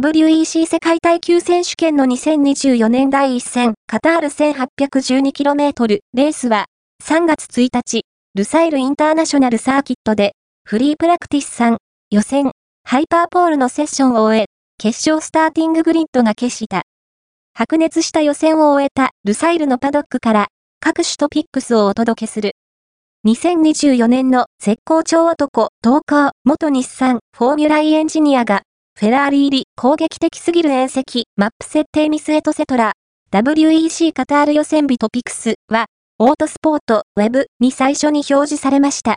WEC 世界耐久選手権の2024年第1戦、カタール 1812km レースは、3月1日、ルサイルインターナショナルサーキットで、フリープラクティス3、予選、ハイパーポールのセッションを終え、決勝スターティンググリッドが決した。白熱した予選を終えたルサイルのパドックから、各種トピックスをお届けする。2024年の絶好調男、東光、元日産、フォーミュラ E エンジニアが、フェラーリ入り、攻撃的すぎる遠赤、マップ設定ミスエトセトラ、WEC カタール予選日トピックスは、オートスポート、ウェブに最初に表示されました。